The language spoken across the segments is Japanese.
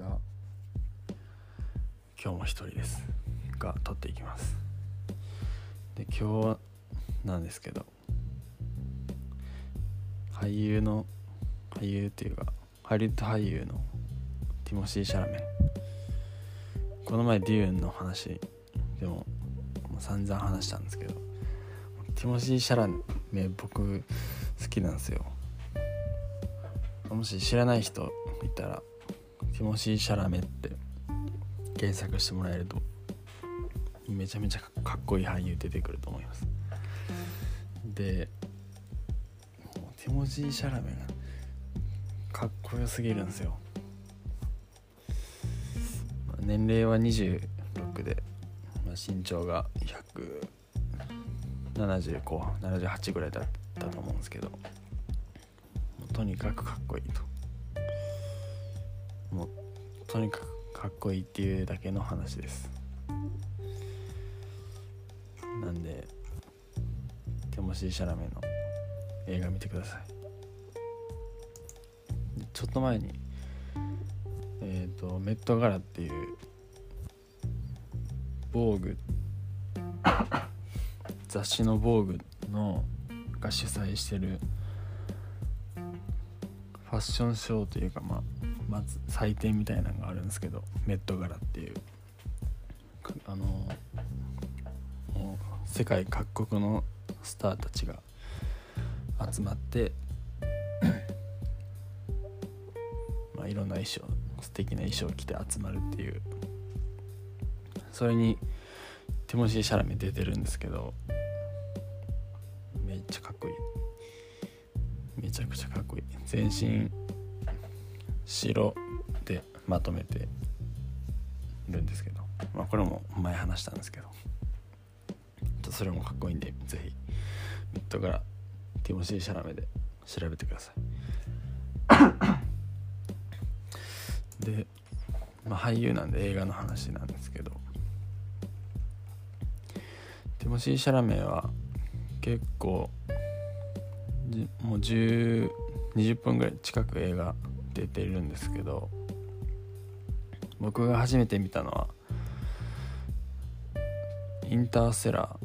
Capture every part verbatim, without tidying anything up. ちは。今日も一人ですが撮っていきます。で、今日はなんですけど、俳優の俳優っていうかハリウッド俳優のティモシー・シャラメ、この前デューンの話でも散々話したんですけど、ティモシー・シャラメ僕好きなんですよ。もし知らない人いたらティモシー・シャラメって検索してもらえるとめちゃめちゃかっこいい俳優出てくると思います。で、ティモシー・シャラメがかっこよすぎるんですよ。年齢はにじゅうろくで、身長がひゃくななじゅう後半ななじゅうはちぐらいだったと思うんですけど、とにかくかっこいいと、もうとにかくかっこいいっていうだけの話です。なんでティモシー・シャラメの映画見てください。ちょっと前にえっとメットガラっていう防具雑誌の防具のが主催してるファッションショーというか、まあ、まず祭典みたいなのがあるんですけど、メットガラっていうあのもう世界各国のスターたちが集まってまあいろんな衣装、素敵な衣装を着て集まるっていう、それにティモシー・シャラメ出てるんですけど、めっちゃかっこいい、めちゃくちゃかっこいい。全身白でまとめてるんですけど、まあこれも前話したんですけど、それもかっこいいんで、ぜひメットガラティモシー・シャラメで調べてください。で、まあ、俳優なんで映画の話なんですけど、ティモシー・シャラメは結構もうじゅう、にじゅっぷんぐらい近く映画出てるんですけど、僕が初めて見たのはインターステラ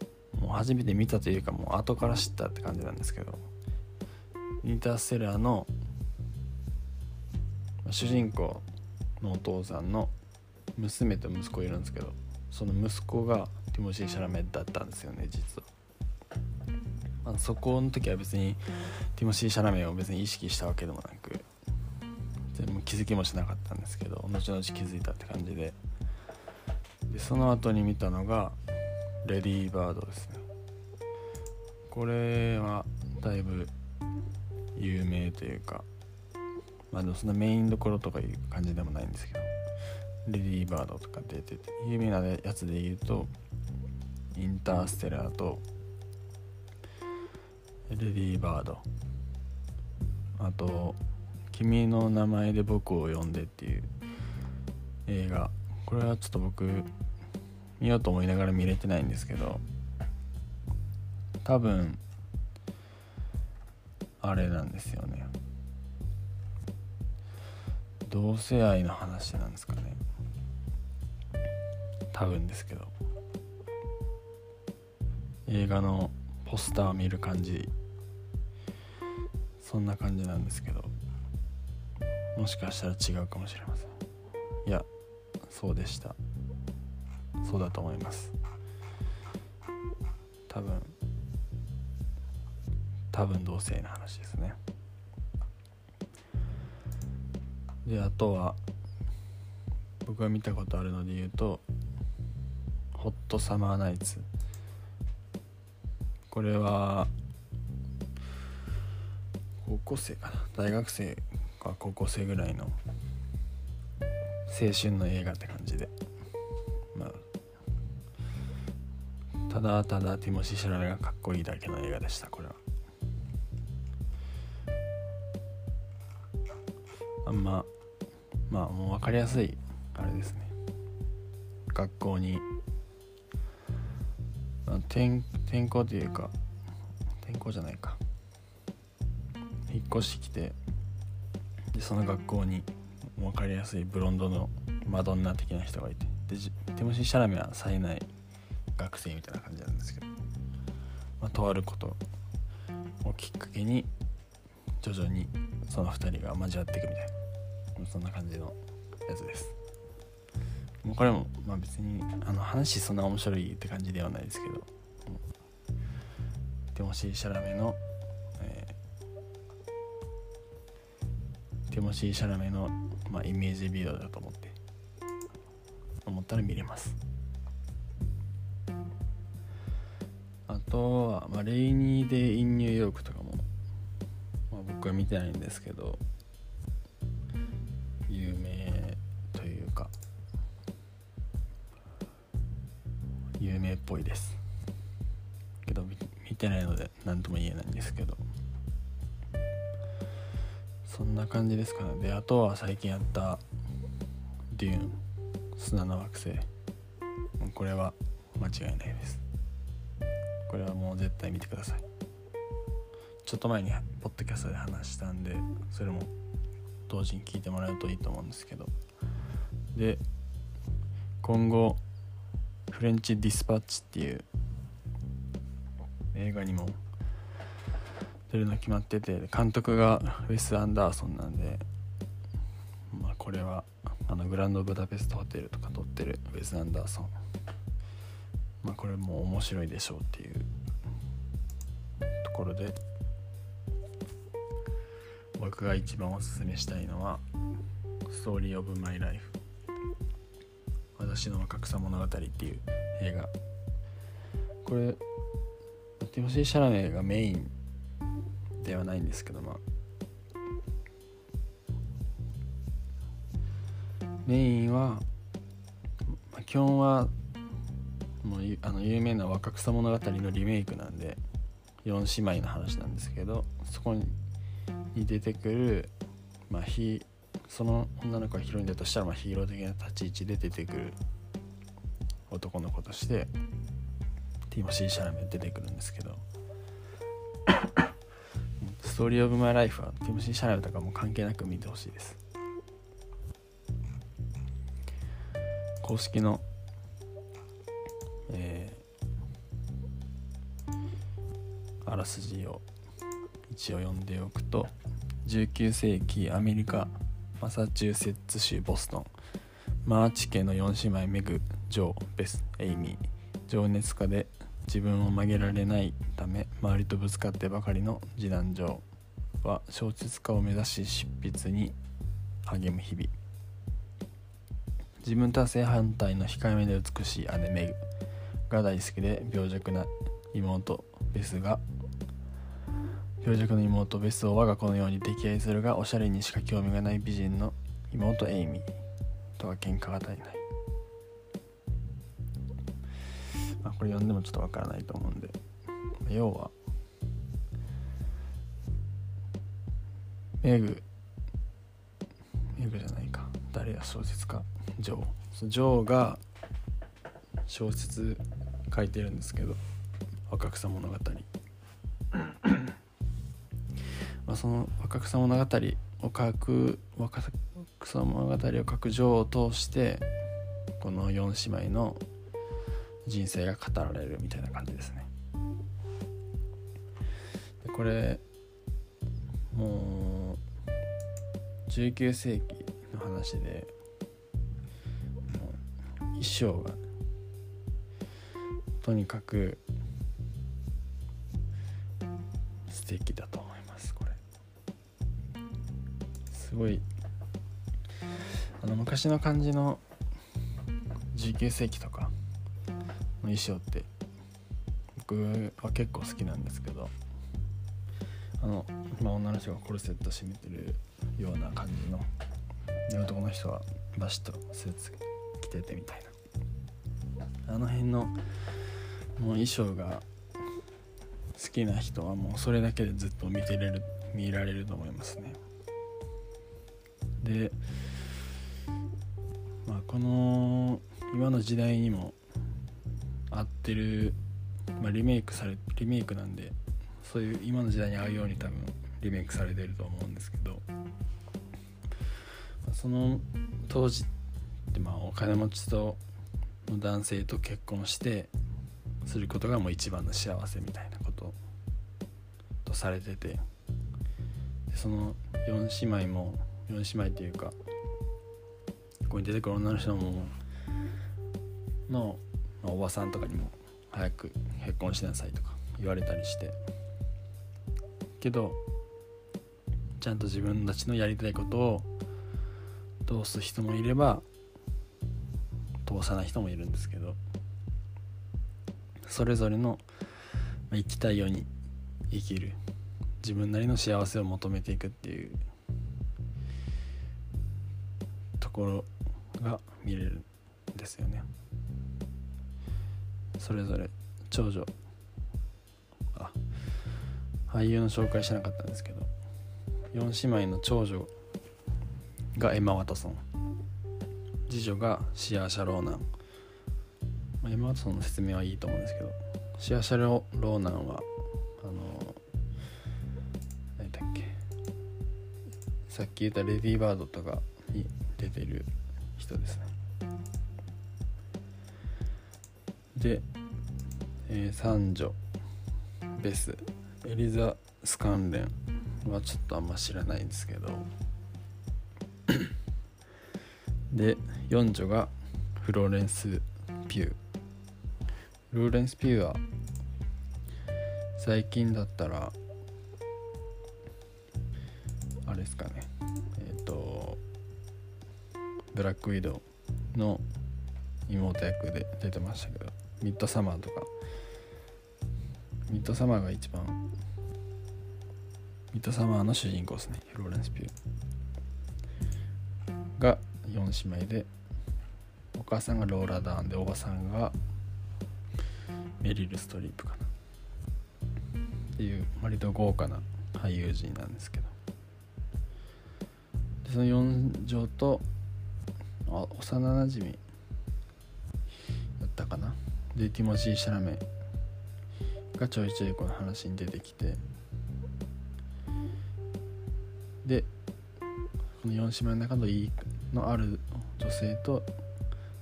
ー、もう初めて見たというかもう後から知ったって感じなんですけど、インターステラーの主人公のお父さんの娘と息子いるんですけど、その息子がティモシー・シャラメだったんですよね、実は。まあ、そこの時は別にティモシー・シャラメを別に意識したわけでもなく、全部気づきもしなかったんですけど、後々気づいたって感じで、でその後に見たのがレディーバードですね。これはだいぶ有名というか、まあでもそんなメインどころとかいう感じでもないんですけど、レディーバードとか出てて、有名なやつで言うとインターステラーとレディーバード、あと君の名前で僕を呼んでっていう映画、これはちょっと僕見ようと思いながら見れてないんですけど、多分あれなんですよね、同性愛の話なんですかね、多分ですけど、映画のポスター見る感じそんな感じなんですけど、もしかしたら違うかもしれません。いや、そうでした、そうだと思います。多分多分同性の話ですね。で、あとは僕が見たことあるので言うとホットサマーナイツ、これは高校生かな、大学生か高校生ぐらいの青春の映画って感じで、まあ、ただただティモシー・シャラメがかっこいいだけの映画でした。これはあんま、まあもう分かりやすいあれですね、学校に転転校というか転校じゃないか引っ越してきて、でその学校に分かりやすいブロンドのマドンナ的な人がいて、でティモシー・シャラメは冴えない学生みたいな感じなんですけど、まあ、とあることをきっかけに徐々にそのふたりが交わっていくみたいな、そんな感じのやつです。もうこれもまあ別にあの話そんな面白いって感じではないですけど、ティモシー・シャラメの、えー、ティモシー・シャラメの、まあ、イメージビデオだと思って思ったら見れます。あとは、まあ、レイニーデイ・イン・ニューヨークとかも、まあ、僕は見てないんですけど有名というか有名っぽいですけど見てないので何とも言えないんですけど、そんな感じですかね。であとは最近やったデューン砂の惑星、これは間違いないです。これはもう絶対見てください。ちょっと前にポッドキャストで話したんでそれも同時に聞いてもらうといいと思うんですけど、で今後フレンチディスパッチっていう映画にも出るの決まってて、監督がウェス・アンダーソンなんで、まあ、これはあのグランドブダペストホテルとか撮ってるウェス・アンダーソン、まあ、これも面白いでしょうっていうところで、僕が一番おすすめしたいのはストーリー・オブ・マイ・ライフ、私の若草物語っていう映画。これティモシー・シャラメがメインではないんですけど、まあメインは、まあ、基本はもうあの有名な若草物語のリメイクなんでよん姉妹の話なんですけど、そこに出てくる、まあ、ひその女の子がヒロインだとしたら、まあ、ヒーロー的な立ち位置で出てくる男の子としてティモシー・シャラメ出てくるんですけどストーリー・オブ・マイ・ライフはティモシー・シャラメとかも関係なく見てほしいです。公式の、えー、あらすじを一応読んでおくと、じゅうきゅうせいきアメリカマサチューセッツ州ボストン、マーチ家のよん姉妹メグ、ジョー、ベス、エイミー、情熱家で自分を曲げられないため周りとぶつかってばかりの次男ジョーは小説家を目指し執筆に励む日々、自分とは正反対の控えめで美しい姉メグが大好きで病弱な妹ベスが病弱の妹ベスを我が子のように溺愛するが、おしゃれにしか興味がない美人の妹エイミーとは喧嘩が絶えない、まあ、これ読んでもちょっとわからないと思うんで、要はメグメグじゃないか誰や小説家ジョージョーが小説書いてるんですけど、若草物語まあ、その若草物語を書く若草物語を書くジョーを通してこのよん姉妹の人生が語られるみたいな感じですね。でこれもうじゅうきゅうせいきの話で、もう衣装がとにかく素敵だと思います。これすごいあの昔の感じのじゅうきゅうせいきとかの衣装って僕は結構好きなんですけど、あの、まあ、女の人がコルセット締めてるような感じの男の人はバシッとスーツ着ててみたいな、あの辺のもう衣装が好きな人はもうそれだけでずっと見てれる見られると思いますね。で、まあ、この今の時代にも合ってる、まあ、リメイクされリメイクなんでそういう今の時代に合うように多分リメイクされてると思うんですけど、その当時ってまあお金持ちとの男性と結婚してすることがもう一番の幸せみたいなこととされてて、でそのよん姉妹もよん姉妹というかここに出てくる女の人もの、まあ、おばさんとかにも早く結婚しなさいとか言われたりして、けどちゃんと自分たちのやりたいことを通す人もいれば通さない人もいるんですけど、それぞれの生きたいように生きる、自分なりの幸せを求めていくっていうところが見れるんですよね。それぞれ長女あ俳優の紹介しなかったんですけど、よん姉妹の長女がエマ・ワトソン、次女がシア・シャローナン、まあ、エマ・ワトソンの説明はいいと思うんですけど、シア・シャローナンはあの何だっけ、さっき言ったレディーバードとかに出てる人ですね。で、えー、三女ベス、エリザ・スカンレンはちょっとあんま知らないんですけどで、四女がフローレンス・ピュー。フローレンス・ピューは最近だったらあれですかね、えっとブラックウィドウの妹役で出てましたけど、ミッドサマーとか、ミッドサマーが一番、ミッドサマーの主人公ですね、フローレンス・ピューがよん姉妹で、お母さんがローラ・ダーンで、おばさんがメリル・ストリープかなっていう割と豪華な俳優陣なんですけど、でそのよん女とあ幼なじみだったかなで、ティモシー・シャラメがちょいちょいこの話に出てきて、でこのよん姉妹の中のいいのある女性と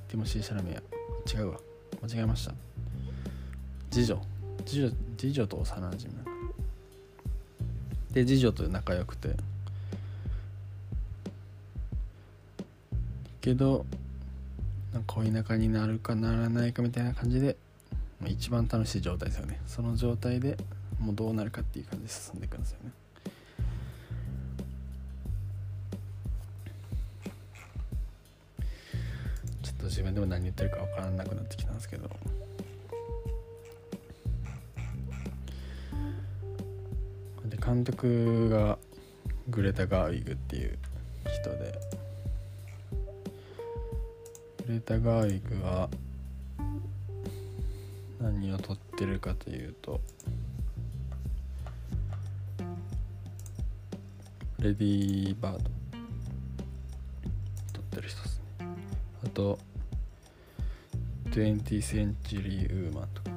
ティモシー・シャラメや違うわ間違えました次女次女次女と幼なじみで、次女と仲良くて、けどなんか恋仲になるかならないかみたいな感じで一番楽しい状態ですよね。その状態でもうどうなるかっていう感じで進んでいくんですよね。自分でも何言ってるか分からなくなってきたんですけど、で監督がグレタ・ガーウィグっていう人で、グレタ・ガーウィグは何を撮ってるかというと、レディー・バード撮ってる人ですね。あとにじゅうセンチュリーウーマンとか、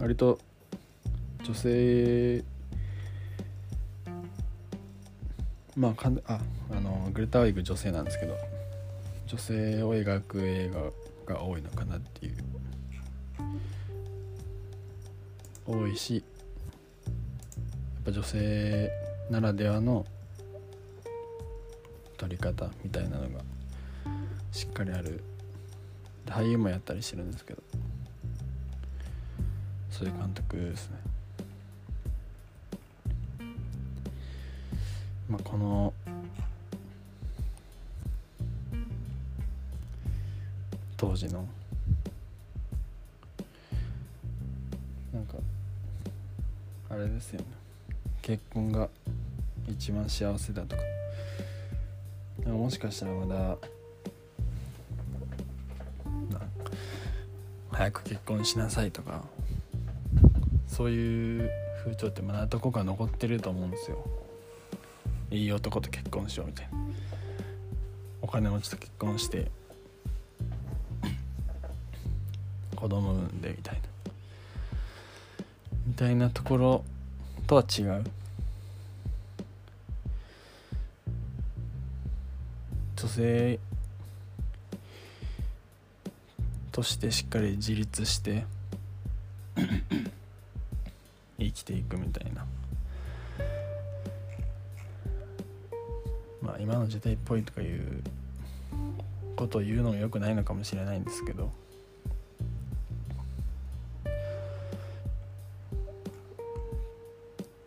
割と女性まあかんああのグレタ・ウィグ女性なんですけど、女性を描く映画が多いのかなっていう、多いし、やっぱ女性ならではの撮り方みたいなのがしっかりある。俳優もやったりしてるんですけど、そういう監督ですね。まあこの当時のなんかあれですよね、結婚が一番幸せだとか、もしかしたらまだ早く結婚しなさいとか、そういう風潮ってまだどこか残ってると思うんですよ。いい男と結婚しようみたいな、お金持ちと結婚して子供産んでみたいなみたいなところとは違う、性としてしっかり自立して生きていくみたいな、まあ今の時代っぽいとかいうことを言うのも良くないのかもしれないんですけど、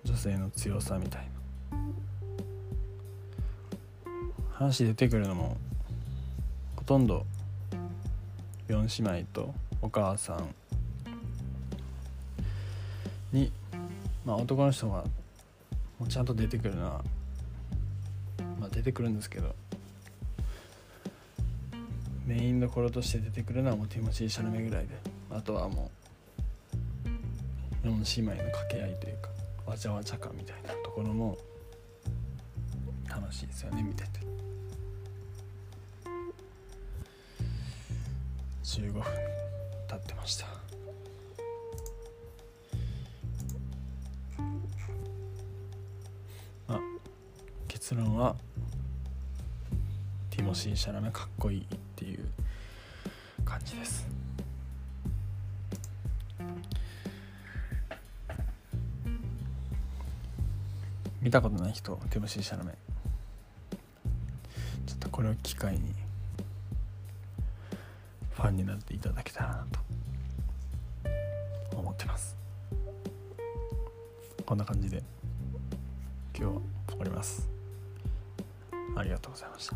女性の強さみたいな話出てくるのもほとんどよん姉妹とお母さんに、まあ、男の人がもうちゃんと出てくるのは、まあ、出てくるんですけど、メインどころとして出てくるのはもうティモシー・シャラメぐらいで、あとはもうよん姉妹の掛け合いというかわちゃわちゃかみたいなところも楽しいですよね、見てて。じゅうごふん経ってました。まあ結論はティモシー・シャラメかっこいいっていう感じです。見たことない人、ティモシー・シャラメ、ちょっとこれを機会にファンになっていただけたらなと思ってます。こんな感じで今日は終わります。ありがとうございました。